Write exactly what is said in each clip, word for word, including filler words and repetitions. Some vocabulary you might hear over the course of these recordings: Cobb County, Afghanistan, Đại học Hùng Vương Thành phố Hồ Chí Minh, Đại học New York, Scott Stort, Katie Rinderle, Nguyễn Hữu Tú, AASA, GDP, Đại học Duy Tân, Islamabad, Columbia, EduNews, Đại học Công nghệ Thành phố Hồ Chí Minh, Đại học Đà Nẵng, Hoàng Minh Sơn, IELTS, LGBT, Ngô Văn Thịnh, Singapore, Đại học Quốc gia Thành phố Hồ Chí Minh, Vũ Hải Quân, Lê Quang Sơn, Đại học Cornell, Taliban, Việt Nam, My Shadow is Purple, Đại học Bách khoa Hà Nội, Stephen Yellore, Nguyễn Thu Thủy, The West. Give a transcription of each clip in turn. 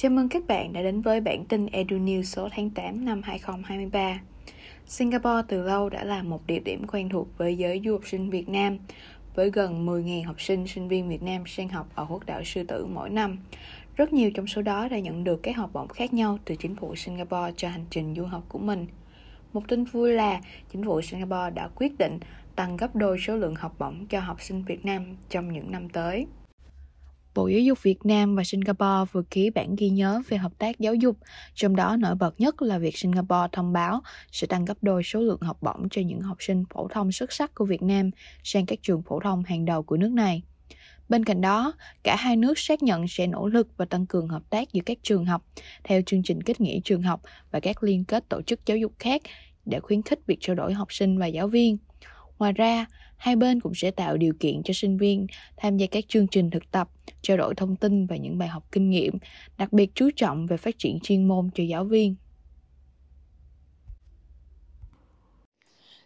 Chào mừng các bạn đã đến với bản tin EduNews số tháng tám năm hai không hai ba. Singapore từ lâu đã là một địa điểm quen thuộc với giới du học sinh Việt Nam, với gần mười nghìn học sinh, sinh viên Việt Nam sang học ở Quốc đảo Sư Tử mỗi năm. Rất nhiều trong số đó đã nhận được các học bổng khác nhau từ chính phủ Singapore cho hành trình du học của mình. Một tin vui là chính phủ Singapore đã quyết định tăng gấp đôi số lượng học bổng cho học sinh Việt Nam trong những năm tới. Bộ Giáo dục Việt Nam và Singapore vừa ký bản ghi nhớ về hợp tác giáo dục, trong đó nổi bật nhất là việc Singapore thông báo sẽ tăng gấp đôi số lượng học bổng cho những học sinh phổ thông xuất sắc của Việt Nam sang các trường phổ thông hàng đầu của nước này. Bên cạnh đó, cả hai nước xác nhận sẽ nỗ lực và tăng cường hợp tác giữa các trường học theo chương trình kết nghĩa trường học và các liên kết tổ chức giáo dục khác để khuyến khích việc trao đổi học sinh và giáo viên. Ngoài ra, hai bên cũng sẽ tạo điều kiện cho sinh viên tham gia các chương trình thực tập, trao đổi thông tin và những bài học kinh nghiệm, đặc biệt chú trọng về phát triển chuyên môn cho giáo viên.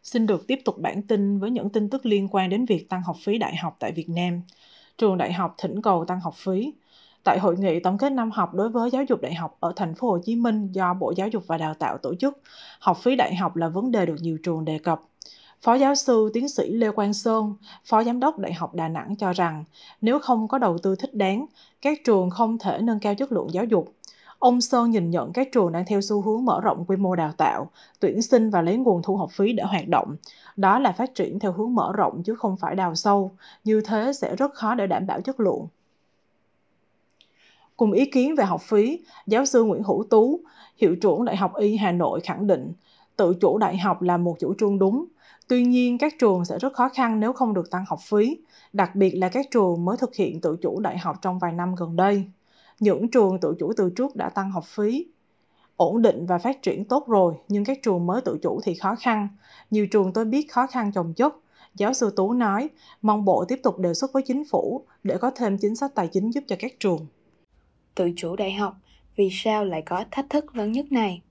Xin được tiếp tục bản tin với những tin tức liên quan đến việc tăng học phí đại học tại Việt Nam. Trường đại học thỉnh cầu tăng học phí. Tại hội nghị tổng kết năm học đối với giáo dục đại học ở Thành phố Hồ Chí Minh do Bộ Giáo dục và Đào tạo tổ chức, học phí đại học là vấn đề được nhiều trường đề cập. Phó giáo sư tiến sĩ Lê Quang Sơn, Phó Giám đốc Đại học Đà Nẵng cho rằng nếu không có đầu tư thích đáng, các trường không thể nâng cao chất lượng giáo dục. Ông Sơn nhìn nhận các trường đang theo xu hướng mở rộng quy mô đào tạo, tuyển sinh và lấy nguồn thu học phí để hoạt động. Đó là phát triển theo hướng mở rộng chứ không phải đào sâu, như thế sẽ rất khó để đảm bảo chất lượng. Cùng ý kiến về học phí, giáo sư Nguyễn Hữu Tú, hiệu trưởng Đại học Y Hà Nội khẳng định tự chủ đại học là một chủ trương đúng. Tuy nhiên, các trường sẽ rất khó khăn nếu không được tăng học phí, đặc biệt là các trường mới thực hiện tự chủ đại học trong vài năm gần đây. Những trường tự chủ từ trước đã tăng học phí ổn định và phát triển tốt rồi, nhưng các trường mới tự chủ thì khó khăn. Nhiều trường tôi biết khó khăn chồng chất. Giáo sư Tú nói, mong Bộ tiếp tục đề xuất với chính phủ để có thêm chính sách tài chính giúp cho các trường. Tự chủ đại học, vì sao lại có thách thức lớn nhất này?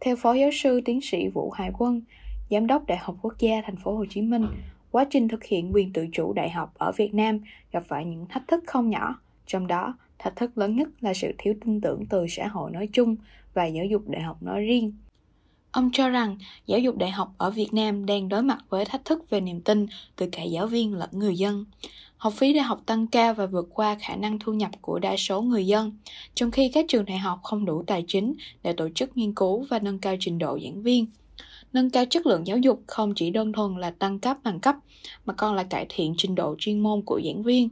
Theo Phó Giáo sư Tiến sĩ Vũ Hải Quân, Giám đốc Đại học Quốc gia Thành phố Hồ Chí Minh, quá trình thực hiện quyền tự chủ đại học ở Việt Nam gặp phải những thách thức không nhỏ, trong đó thách thức lớn nhất là sự thiếu tin tưởng từ xã hội nói chung và giáo dục đại học nói riêng. Ông cho rằng giáo dục đại học ở Việt Nam đang đối mặt với thách thức về niềm tin từ cả giáo viên lẫn người dân. Học phí đại học tăng cao và vượt qua khả năng thu nhập của đa số người dân, trong khi các trường đại học không đủ tài chính để tổ chức nghiên cứu và nâng cao trình độ giảng viên. Nâng cao chất lượng giáo dục không chỉ đơn thuần là tăng cấp bằng cấp, mà còn là cải thiện trình độ chuyên môn của giảng viên.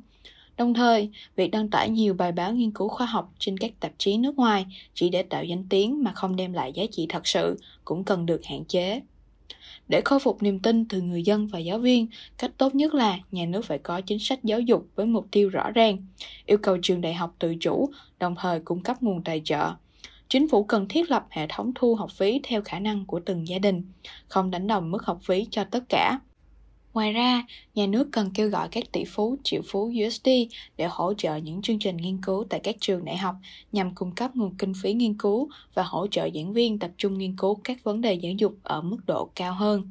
Đồng thời, việc đăng tải nhiều bài báo nghiên cứu khoa học trên các tạp chí nước ngoài chỉ để tạo danh tiếng mà không đem lại giá trị thật sự cũng cần được hạn chế. Để khôi phục niềm tin từ người dân và giáo viên, cách tốt nhất là nhà nước phải có chính sách giáo dục với mục tiêu rõ ràng, yêu cầu trường đại học tự chủ, đồng thời cung cấp nguồn tài trợ. Chính phủ cần thiết lập hệ thống thu học phí theo khả năng của từng gia đình, không đánh đồng mức học phí cho tất cả. Ngoài ra, nhà nước cần kêu gọi các tỷ phú, triệu phú u ét đê để hỗ trợ những chương trình nghiên cứu tại các trường đại học nhằm cung cấp nguồn kinh phí nghiên cứu và hỗ trợ giảng viên tập trung nghiên cứu các vấn đề giáo dục ở mức độ cao hơn.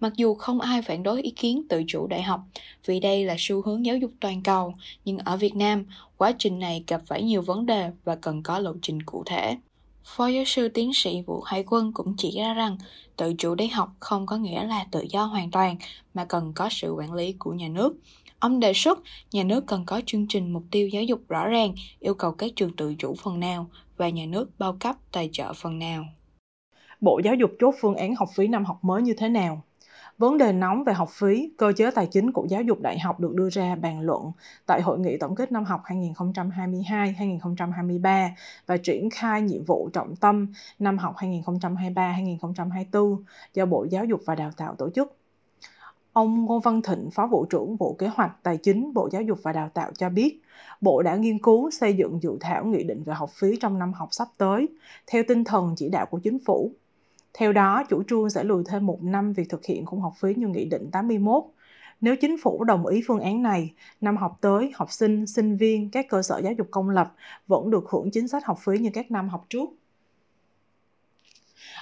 Mặc dù không ai phản đối ý kiến tự chủ đại học, vì đây là xu hướng giáo dục toàn cầu, nhưng ở Việt Nam, quá trình này gặp phải nhiều vấn đề và cần có lộ trình cụ thể. Phó giáo sư tiến sĩ Vũ Hải Quân cũng chỉ ra rằng tự chủ đại học không có nghĩa là tự do hoàn toàn mà cần có sự quản lý của nhà nước. Ông đề xuất nhà nước cần có chương trình mục tiêu giáo dục rõ ràng, yêu cầu các trường tự chủ phần nào và nhà nước bao cấp tài trợ phần nào. Bộ Giáo dục chốt phương án học phí năm học mới như thế nào? Vấn đề nóng về học phí, cơ chế tài chính của giáo dục đại học được đưa ra bàn luận tại Hội nghị tổng kết năm học hai nghìn không trăm hai mươi hai - hai nghìn không trăm hai mươi ba và triển khai nhiệm vụ trọng tâm năm học hai nghìn không trăm hai mươi ba - hai nghìn không trăm hai mươi tư do Bộ Giáo dục và Đào tạo tổ chức. Ông Ngô Văn Thịnh, Phó Vụ trưởng Vụ Kế hoạch Tài chính Bộ Giáo dục và Đào tạo cho biết, Bộ đã nghiên cứu xây dựng dự thảo nghị định về học phí trong năm học sắp tới, theo tinh thần chỉ đạo của chính phủ. Theo đó, chủ trương sẽ lùi thêm một năm việc thực hiện khung học phí như Nghị định tám mươi mốt. Nếu chính phủ đồng ý phương án này, năm học tới, học sinh, sinh viên, các cơ sở giáo dục công lập vẫn được hưởng chính sách học phí như các năm học trước.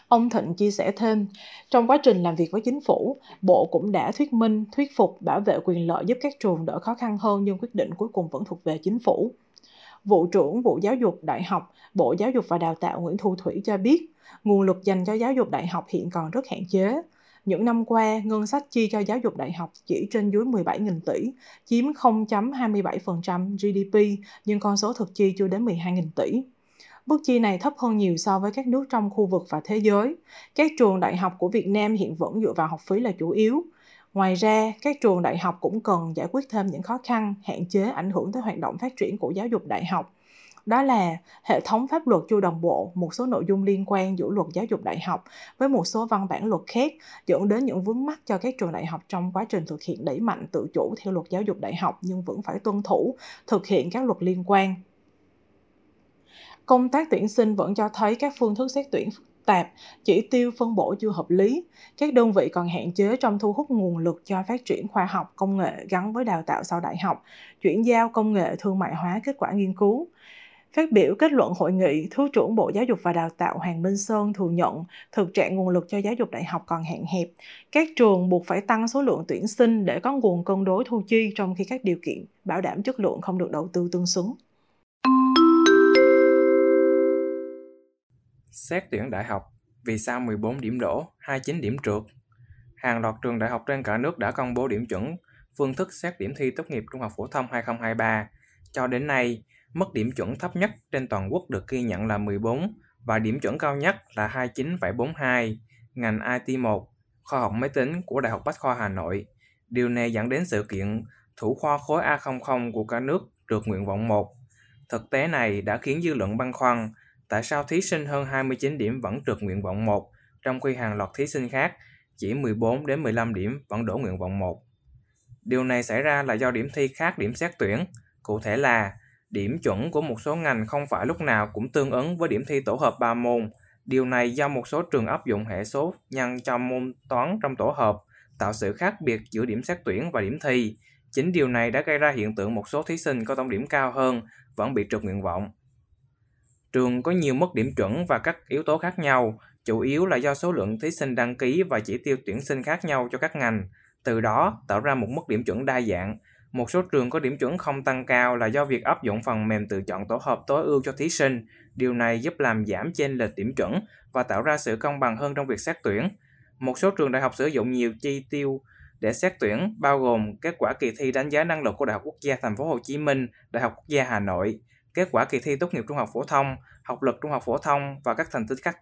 Ông Thịnh chia sẻ thêm, trong quá trình làm việc với chính phủ, Bộ cũng đã thuyết minh, thuyết phục, bảo vệ quyền lợi giúp các trường đỡ khó khăn hơn nhưng quyết định cuối cùng vẫn thuộc về chính phủ. Vụ trưởng Vụ Giáo dục Đại học, Bộ Giáo dục và Đào tạo Nguyễn Thu Thủy cho biết, nguồn lực dành cho giáo dục đại học hiện còn rất hạn chế. Những năm qua, ngân sách chi cho giáo dục đại học chỉ trên dưới mười bảy nghìn tỷ, chiếm không phẩy hai mươi bảy phần trăm giê đê pê, nhưng con số thực chi chưa đến mười hai nghìn tỷ. Mức chi này thấp hơn nhiều so với các nước trong khu vực và thế giới. Các trường đại học của Việt Nam hiện vẫn dựa vào học phí là chủ yếu. Ngoài ra, các trường đại học cũng cần giải quyết thêm những khó khăn, hạn chế ảnh hưởng tới hoạt động phát triển của giáo dục đại học. Đó là hệ thống pháp luật chưa đồng bộ, một số nội dung liên quan giữa luật giáo dục đại học với một số văn bản luật khác dẫn đến những vướng mắc cho các trường đại học trong quá trình thực hiện đẩy mạnh tự chủ theo luật giáo dục đại học nhưng vẫn phải tuân thủ, thực hiện các luật liên quan. Công tác tuyển sinh vẫn cho thấy các phương thức xét tuyển phức tạp, chỉ tiêu phân bổ chưa hợp lý. Các đơn vị còn hạn chế trong thu hút nguồn lực cho phát triển khoa học, công nghệ gắn với đào tạo sau đại học, chuyển giao công nghệ thương mại hóa kết quả nghiên cứu. Phát biểu kết luận hội nghị, Thứ trưởng Bộ Giáo dục và Đào tạo Hoàng Minh Sơn thừa nhận thực trạng nguồn lực cho giáo dục đại học còn hạn hẹp. Các trường buộc phải tăng số lượng tuyển sinh để có nguồn cân đối thu chi trong khi các điều kiện bảo đảm chất lượng không được đầu tư tương xứng. Xét tuyển đại học, vì sao mười bốn điểm đỗ, hai mươi chín điểm trượt? Hàng loạt trường đại học trên cả nước đã công bố điểm chuẩn, phương thức xét điểm thi tốt nghiệp trung học phổ thông hai không hai ba. Cho đến nay, mức điểm chuẩn thấp nhất trên toàn quốc được ghi nhận là mười bốn và điểm chuẩn cao nhất là hai mươi chín phẩy bốn mươi hai, ngành I T một, khoa học máy tính của Đại học Bách khoa Hà Nội. Điều này dẫn đến sự kiện thủ khoa khối A không không của cả nước trượt nguyện vọng một. Thực tế này đã khiến dư luận băn khoăn tại sao thí sinh hơn hai mươi chín điểm vẫn trượt nguyện vọng một, trong khi hàng loạt thí sinh khác chỉ mười bốn đến mười lăm điểm vẫn đỗ nguyện vọng một. Điều này xảy ra là do điểm thi khác điểm xét tuyển, cụ thể là điểm chuẩn của một số ngành không phải lúc nào cũng tương ứng với điểm thi tổ hợp ba môn. Điều này do một số trường áp dụng hệ số nhân cho môn toán trong tổ hợp, tạo sự khác biệt giữa điểm xét tuyển và điểm thi. Chính điều này đã gây ra hiện tượng một số thí sinh có tổng điểm cao hơn vẫn bị trượt nguyện vọng. Trường có nhiều mức điểm chuẩn và các yếu tố khác nhau, chủ yếu là do số lượng thí sinh đăng ký và chỉ tiêu tuyển sinh khác nhau cho các ngành, từ đó tạo ra một mức điểm chuẩn đa dạng. Một số trường có điểm chuẩn không tăng cao là do việc áp dụng phần mềm tự chọn tổ hợp tối ưu cho thí sinh. Điều này giúp làm giảm chênh lệch điểm chuẩn và tạo ra sự công bằng hơn trong việc xét tuyển. Một số trường đại học sử dụng nhiều chi tiêu để xét tuyển, bao gồm kết quả kỳ thi đánh giá năng lực của Đại học Quốc gia Thành phố Hồ Chí Minh, Đại học Quốc gia Hà Nội, kết quả kỳ thi tốt nghiệp trung học phổ thông, học lực trung học phổ thông và các thành tích khác.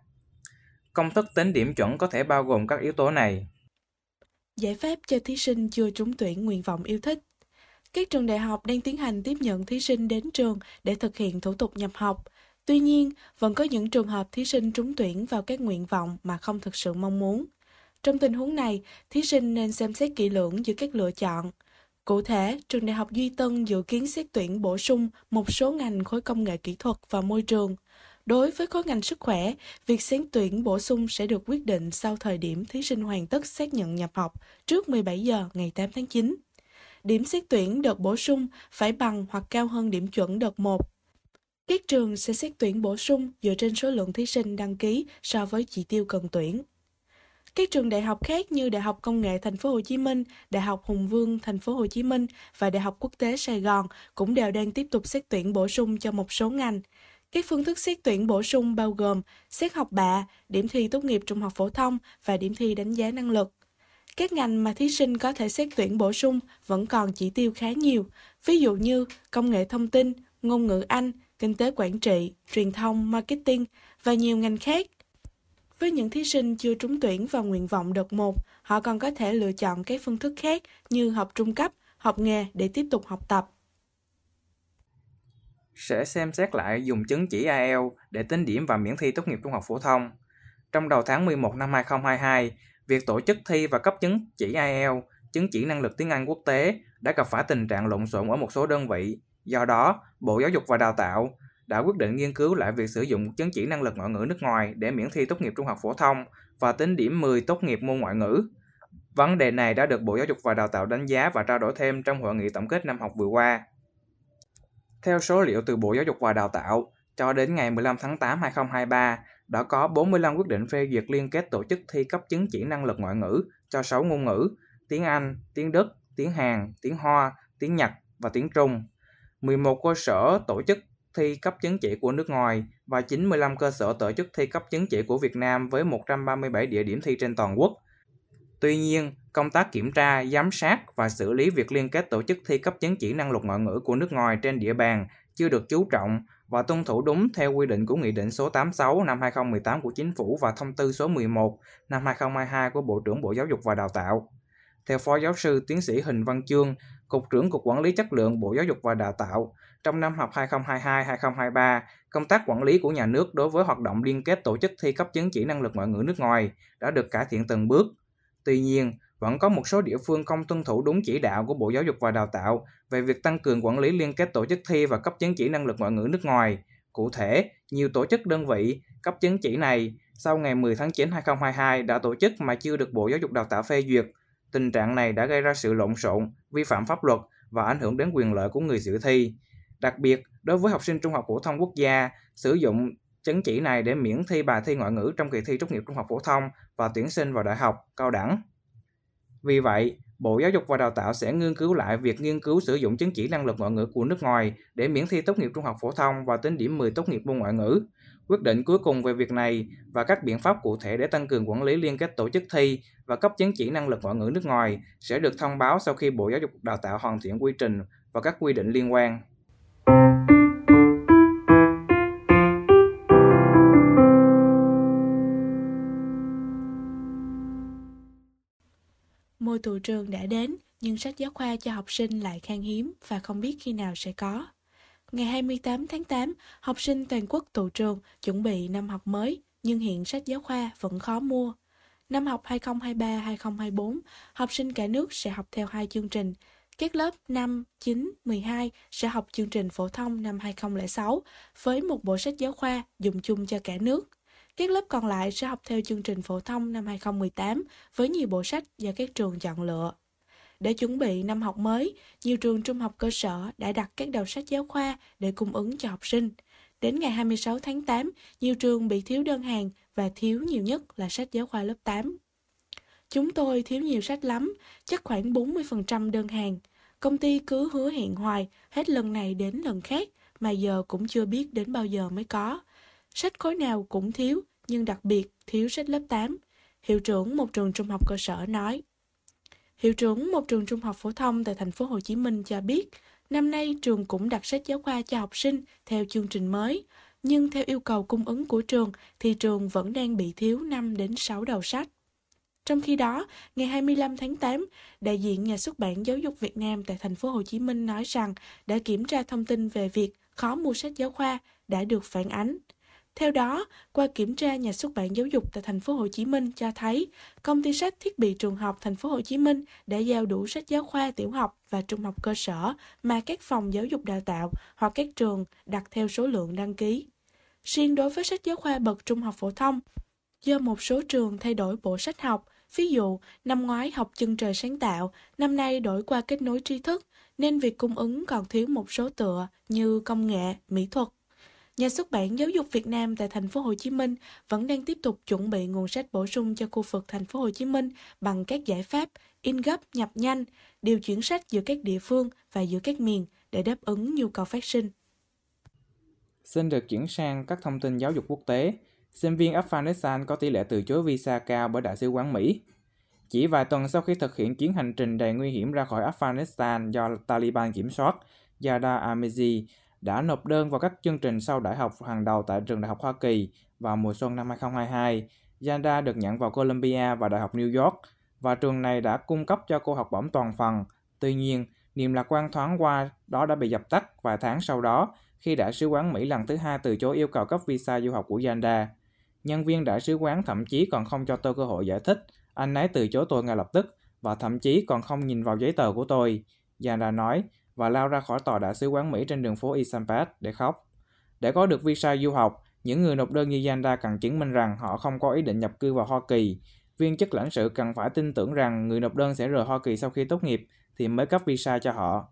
Công thức tính điểm chuẩn có thể bao gồm các yếu tố này. Giải pháp cho thí sinh chưa trúng tuyển nguyện vọng yêu thích. Các trường đại học đang tiến hành tiếp nhận thí sinh đến trường để thực hiện thủ tục nhập học. Tuy nhiên, vẫn có những trường hợp thí sinh trúng tuyển vào các nguyện vọng mà không thực sự mong muốn. Trong tình huống này, thí sinh nên xem xét kỹ lưỡng giữa các lựa chọn. Cụ thể, trường Đại học Duy Tân dự kiến xét tuyển bổ sung một số ngành khối công nghệ kỹ thuật và môi trường. Đối với khối ngành sức khỏe, việc xét tuyển bổ sung sẽ được quyết định sau thời điểm thí sinh hoàn tất xác nhận nhập học trước mười bảy giờ ngày tám tháng chín. Điểm xét tuyển đợt bổ sung phải bằng hoặc cao hơn điểm chuẩn đợt một. Các trường sẽ xét tuyển bổ sung dựa trên số lượng thí sinh đăng ký so với chỉ tiêu cần tuyển. Các trường đại học khác như Đại học Công nghệ Thành phố Hồ Chí Minh, Đại học Hùng Vương Thành phố Hồ Chí Minh và Đại học Quốc tế Sài Gòn cũng đều đang tiếp tục xét tuyển bổ sung cho một số ngành. Các phương thức xét tuyển bổ sung bao gồm xét học bạ, điểm thi tốt nghiệp trung học phổ thông và điểm thi đánh giá năng lực. Các ngành mà thí sinh có thể xét tuyển bổ sung vẫn còn chỉ tiêu khá nhiều, ví dụ như công nghệ thông tin, ngôn ngữ Anh, kinh tế quản trị, truyền thông, marketing và nhiều ngành khác. Với những thí sinh chưa trúng tuyển vào nguyện vọng đợt một, họ còn có thể lựa chọn các phương thức khác như học trung cấp, học nghề để tiếp tục học tập. Sẽ xem xét lại dùng chứng chỉ ai eo để tính điểm và miễn thi tốt nghiệp trung học phổ thông. Trong đầu tháng mười một năm hai không hai hai, việc tổ chức thi và cấp chứng chỉ ai eo, chứng chỉ năng lực tiếng Anh quốc tế đã gặp phải tình trạng lộn xộn ở một số đơn vị. Do đó, Bộ Giáo dục và Đào tạo đã quyết định nghiên cứu lại việc sử dụng chứng chỉ năng lực ngoại ngữ nước ngoài để miễn thi tốt nghiệp trung học phổ thông và tính điểm mười tốt nghiệp môn ngoại ngữ. Vấn đề này đã được Bộ Giáo dục và Đào tạo đánh giá và trao đổi thêm trong hội nghị tổng kết năm học vừa qua. Theo số liệu từ Bộ Giáo dục và Đào tạo, cho đến ngày mười lăm tháng tám năm hai không hai ba, đã có bốn mươi lăm quyết định phê duyệt liên kết tổ chức thi cấp chứng chỉ năng lực ngoại ngữ cho sáu ngôn ngữ: tiếng Anh, tiếng Đức, tiếng Hàn, tiếng Hoa, tiếng Nhật và tiếng Trung. mười một cơ sở tổ chức thi cấp chứng chỉ của nước ngoài và chín mươi lăm cơ sở tổ chức thi cấp chứng chỉ của Việt Nam với một trăm ba mươi bảy địa điểm thi trên toàn quốc. Tuy nhiên, công tác kiểm tra, giám sát và xử lý việc liên kết tổ chức thi cấp chứng chỉ năng lực ngoại ngữ của nước ngoài trên địa bàn chưa được chú trọng và tuân thủ đúng theo quy định của Nghị định số tám mươi sáu năm hai nghìn không trăm mười tám của Chính phủ và Thông tư số mười một năm hai nghìn không trăm hai mươi hai của Bộ trưởng Bộ Giáo dục và Đào tạo. Theo Phó Giáo sư Tiến sĩ Huỳnh Văn Chương, Cục trưởng Cục Quản lý Chất lượng Bộ Giáo dục và Đào tạo, trong năm học hai nghìn không trăm hai mươi hai hai nghìn không trăm hai mươi ba, công tác quản lý của nhà nước đối với hoạt động liên kết tổ chức thi cấp chứng chỉ năng lực ngoại ngữ nước ngoài đã được cải thiện từng bước. Tuy nhiên, vẫn có một số địa phương không tuân thủ đúng chỉ đạo của Bộ Giáo dục và Đào tạo về việc tăng cường quản lý liên kết tổ chức thi và cấp chứng chỉ năng lực ngoại ngữ nước ngoài. Cụ thể, nhiều tổ chức đơn vị cấp chứng chỉ này sau ngày mười tháng chín năm hai nghìn không trăm hai mươi hai đã tổ chức mà chưa được Bộ Giáo dục Đào tạo phê duyệt. Tình trạng này đã gây ra sự lộn xộn, vi phạm pháp luật và ảnh hưởng đến quyền lợi của người dự thi. Đặc biệt, đối với học sinh trung học phổ thông quốc gia, sử dụng chứng chỉ này để miễn thi bài thi ngoại ngữ trong kỳ thi tốt nghiệp trung học phổ thông và tuyển sinh vào đại học, cao đẳng. Vì vậy, Bộ Giáo dục và Đào tạo sẽ nghiên cứu lại việc nghiên cứu sử dụng chứng chỉ năng lực ngoại ngữ của nước ngoài để miễn thi tốt nghiệp trung học phổ thông và tính điểm mười tốt nghiệp môn ngoại ngữ. Quyết định cuối cùng về việc này và các biện pháp cụ thể để tăng cường quản lý liên kết tổ chức thi và cấp chứng chỉ năng lực ngoại ngữ nước ngoài sẽ được thông báo sau khi Bộ Giáo dục và Đào tạo hoàn thiện quy trình và các quy định liên quan. Mùa tụ trường đã đến, nhưng sách giáo khoa cho học sinh lại khan hiếm và không biết khi nào sẽ có. Ngày hai mươi tám tháng tám, học sinh toàn quốc tụ trường chuẩn bị năm học mới, nhưng hiện sách giáo khoa vẫn khó mua. Năm học hai nghìn không trăm hai mươi ba hai nghìn không trăm hai mươi bốn, học sinh cả nước sẽ học theo hai chương trình. Các lớp năm, chín, mười hai sẽ học chương trình phổ thông năm hai nghìn không trăm lẻ sáu với một bộ sách giáo khoa dùng chung cho cả nước. Các lớp còn lại sẽ học theo chương trình phổ thông năm hai nghìn không trăm mười tám với nhiều bộ sách do các trường chọn lựa. Để chuẩn bị năm học mới, nhiều trường trung học cơ sở đã đặt các đầu sách giáo khoa để cung ứng cho học sinh. Đến ngày hai mươi sáu tháng tám, nhiều trường bị thiếu đơn hàng và thiếu nhiều nhất là sách giáo khoa lớp tám. Chúng tôi thiếu nhiều sách lắm, chắc khoảng bốn mươi phần trăm đơn hàng. Công ty cứ hứa hẹn hoài, hết lần này đến lần khác mà giờ cũng chưa biết đến bao giờ mới có. Sách khối nào cũng thiếu, nhưng đặc biệt thiếu sách lớp tám, hiệu trưởng một trường trung học cơ sở nói. Hiệu trưởng một trường trung học phổ thông tại thành phố Hồ Chí Minh cho biết, năm nay trường cũng đặt sách giáo khoa cho học sinh theo chương trình mới, nhưng theo yêu cầu cung ứng của trường thì trường vẫn đang bị thiếu năm đến sáu đầu sách. Trong khi đó, ngày hai mươi lăm tháng tám, đại diện Nhà xuất bản Giáo dục Việt Nam tại thành phố Hồ Chí Minh nói rằng đã kiểm tra thông tin về việc khó mua sách giáo khoa đã được phản ánh. Theo đó, qua kiểm tra Nhà xuất bản Giáo dục tại thành phố Hồ Chí Minh cho thấy, công ty sách thiết bị trường học thành phố Hồ Chí Minh đã giao đủ sách giáo khoa tiểu học và trung học cơ sở mà các phòng giáo dục đào tạo hoặc các trường đặt theo số lượng đăng ký. Riêng đối với sách giáo khoa bậc trung học phổ thông, do một số trường thay đổi bộ sách học, ví dụ năm ngoái học Chân trời sáng tạo, năm nay đổi qua Kết nối tri thức, nên việc cung ứng còn thiếu một số tựa như công nghệ, mỹ thuật. Nhà xuất bản Giáo dục Việt Nam tại thành phố Hồ Chí Minh vẫn đang tiếp tục chuẩn bị nguồn sách bổ sung cho khu vực thành phố Hồ Chí Minh bằng các giải pháp in gấp, nhập nhanh, điều chuyển sách giữa các địa phương và giữa các miền để đáp ứng nhu cầu phát sinh. Xin được chuyển sang các thông tin giáo dục quốc tế. Sinh viên Afghanistan có tỷ lệ từ chối visa cao bởi Đại sứ quán Mỹ. Chỉ vài tuần sau khi thực hiện chuyến hành trình đầy nguy hiểm ra khỏi Afghanistan do Taliban kiểm soát, Yada Amizi đã nộp đơn vào các chương trình sau đại học hàng đầu tại trường Đại học Hoa Kỳ vào mùa xuân năm hai nghìn không trăm hai mươi hai. Yada được nhận vào Columbia và Đại học New York, và trường này đã cung cấp cho cô học bổng toàn phần. Tuy nhiên, niềm lạc quan thoáng qua đó đã bị dập tắt vài tháng sau đó khi Đại sứ quán Mỹ lần thứ hai từ chối yêu cầu cấp visa du học của Yada. Nhân viên Đại sứ quán thậm chí còn không cho tôi cơ hội giải thích, anh ấy từ chối tôi ngay lập tức và thậm chí còn không nhìn vào giấy tờ của tôi, Yada nói, và lao ra khỏi tòa Đại sứ quán Mỹ trên đường phố Islamabad để khóc. Để có được visa du học, những người nộp đơn như Yanda cần chứng minh rằng họ không có ý định nhập cư vào Hoa Kỳ. Viên chức lãnh sự cần phải tin tưởng rằng người nộp đơn sẽ rời Hoa Kỳ sau khi tốt nghiệp thì mới cấp visa cho họ.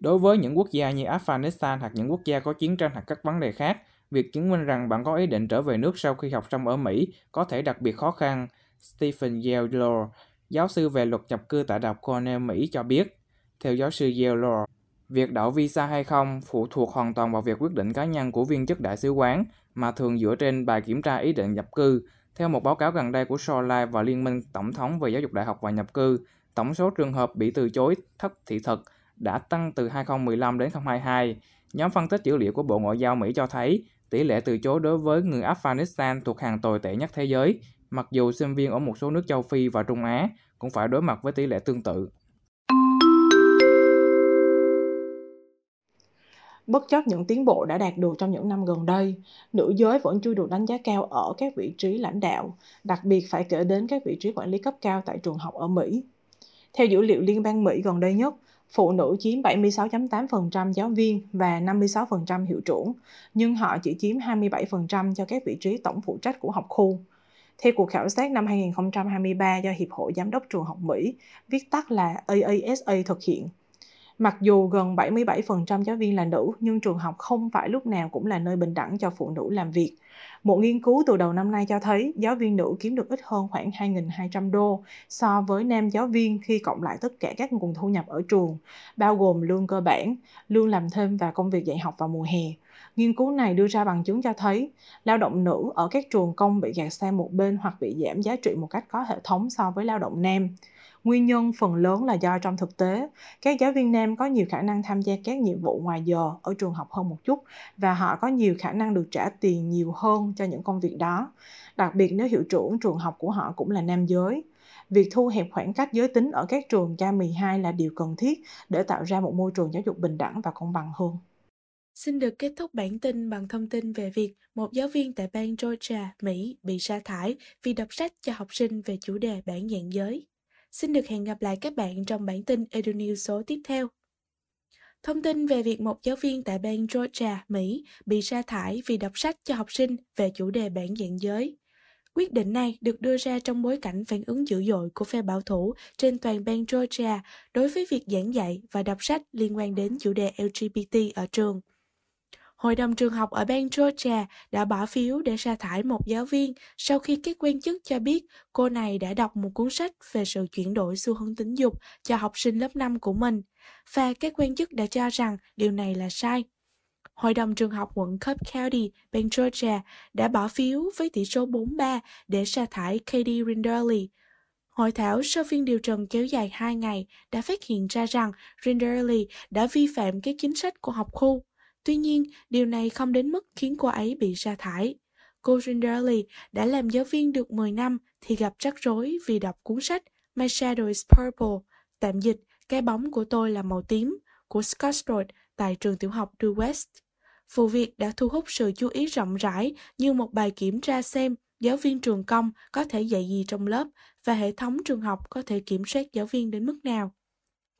Đối với những quốc gia như Afghanistan hoặc những quốc gia có chiến tranh hoặc các vấn đề khác, việc chứng minh rằng bạn có ý định trở về nước sau khi học xong ở Mỹ có thể đặc biệt khó khăn, Stephen Yellore, giáo sư về luật nhập cư tại Đại học Cornell Mỹ cho biết. Theo giáo sư Yellore, Việc đậu visa hay không phụ thuộc hoàn toàn vào việc quyết định cá nhân của viên chức đại sứ quán, mà thường dựa trên bài kiểm tra ý định nhập cư. Theo một báo cáo gần đây của Shoreline và Liên minh Tổng thống về Giáo dục Đại học và Nhập cư, tổng số trường hợp bị từ chối thất thị thực đã tăng từ hai không một năm đến hai không hai hai. Nhóm phân tích dữ liệu của Bộ Ngoại giao Mỹ cho thấy tỷ lệ từ chối đối với người Afghanistan thuộc hàng tồi tệ nhất thế giới, mặc dù sinh viên ở một số nước châu Phi và Trung Á cũng phải đối mặt với tỷ lệ tương tự. Bất chấp những tiến bộ đã đạt được trong những năm gần đây, nữ giới vẫn chưa được đánh giá cao ở các vị trí lãnh đạo, đặc biệt phải kể đến các vị trí quản lý cấp cao tại trường học ở Mỹ. Theo dữ liệu liên bang Mỹ gần đây nhất, phụ nữ chiếm bảy mươi sáu phẩy tám phần trăm giáo viên và năm mươi sáu phần trăm hiệu trưởng, nhưng họ chỉ chiếm hai mươi bảy phần trăm cho các vị trí tổng phụ trách của học khu. Theo cuộc khảo sát năm hai không hai ba do Hiệp hội Giám đốc Trường học Mỹ, viết tắt là a a ét a thực hiện, mặc dù gần bảy mươi bảy phần trăm giáo viên là nữ, nhưng trường học không phải lúc nào cũng là nơi bình đẳng cho phụ nữ làm việc. Một nghiên cứu từ đầu năm nay cho thấy giáo viên nữ kiếm được ít hơn khoảng hai nghìn hai trăm đô so với nam giáo viên khi cộng lại tất cả các nguồn thu nhập ở trường, bao gồm lương cơ bản, lương làm thêm và công việc dạy học vào mùa hè. Nghiên cứu này đưa ra bằng chứng cho thấy lao động nữ ở các trường công bị gạt sang một bên hoặc bị giảm giá trị một cách có hệ thống so với lao động nam. Nguyên nhân phần lớn là do trong thực tế, các giáo viên nam có nhiều khả năng tham gia các nhiệm vụ ngoài giờ ở trường học hơn một chút và họ có nhiều khả năng được trả tiền nhiều hơn cho những công việc đó, đặc biệt nếu hiệu trưởng trường học của họ cũng là nam giới. Việc thu hẹp khoảng cách giới tính ở các trường K mười hai là điều cần thiết để tạo ra một môi trường giáo dục bình đẳng và công bằng hơn. Xin được kết thúc bản tin bằng thông tin về việc một giáo viên tại bang Georgia, Mỹ bị sa thải vì đọc sách cho học sinh về chủ đề bản dạng giới. Xin được hẹn gặp lại các bạn trong bản tin EduNews số tiếp theo. Thông tin về việc một giáo viên tại bang Georgia, Mỹ bị sa thải vì đọc sách cho học sinh về chủ đề bản dạng giới. Quyết định này được đưa ra trong bối cảnh phản ứng dữ dội của phe bảo thủ trên toàn bang Georgia đối với việc giảng dạy và đọc sách liên quan đến chủ đề lờ giê bê tê ở trường. Hội đồng trường học ở bang Georgia đã bỏ phiếu để sa thải một giáo viên sau khi các quan chức cho biết cô này đã đọc một cuốn sách về sự chuyển đổi xu hướng tình dục cho học sinh lớp năm của mình, và các quan chức đã cho rằng điều này là sai. Hội đồng trường học quận Cobb County, bang Georgia đã bỏ phiếu với tỷ số bốn ba để sa thải Katie Rinderle. Hội thảo sau phiên điều trần kéo dài hai ngày đã phát hiện ra rằng Rinderle đã vi phạm các chính sách của học khu. Tuy nhiên, điều này không đến mức khiến cô ấy bị sa thải. Cô Rinderle đã làm giáo viên được mười năm thì gặp rắc rối vì đọc cuốn sách My Shadow is Purple, tạm dịch Cái bóng của tôi là màu tím, của Scott Stort tại trường tiểu học The West. Vụ việc đã thu hút sự chú ý rộng rãi như một bài kiểm tra xem giáo viên trường công có thể dạy gì trong lớp và hệ thống trường học có thể kiểm soát giáo viên đến mức nào.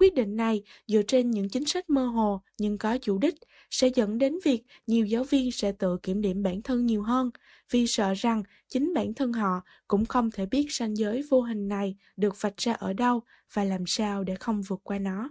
Quyết định này dựa trên những chính sách mơ hồ nhưng có chủ đích sẽ dẫn đến việc nhiều giáo viên sẽ tự kiểm điểm bản thân nhiều hơn vì sợ rằng chính bản thân họ cũng không thể biết ranh giới vô hình này được vạch ra ở đâu và làm sao để không vượt qua nó.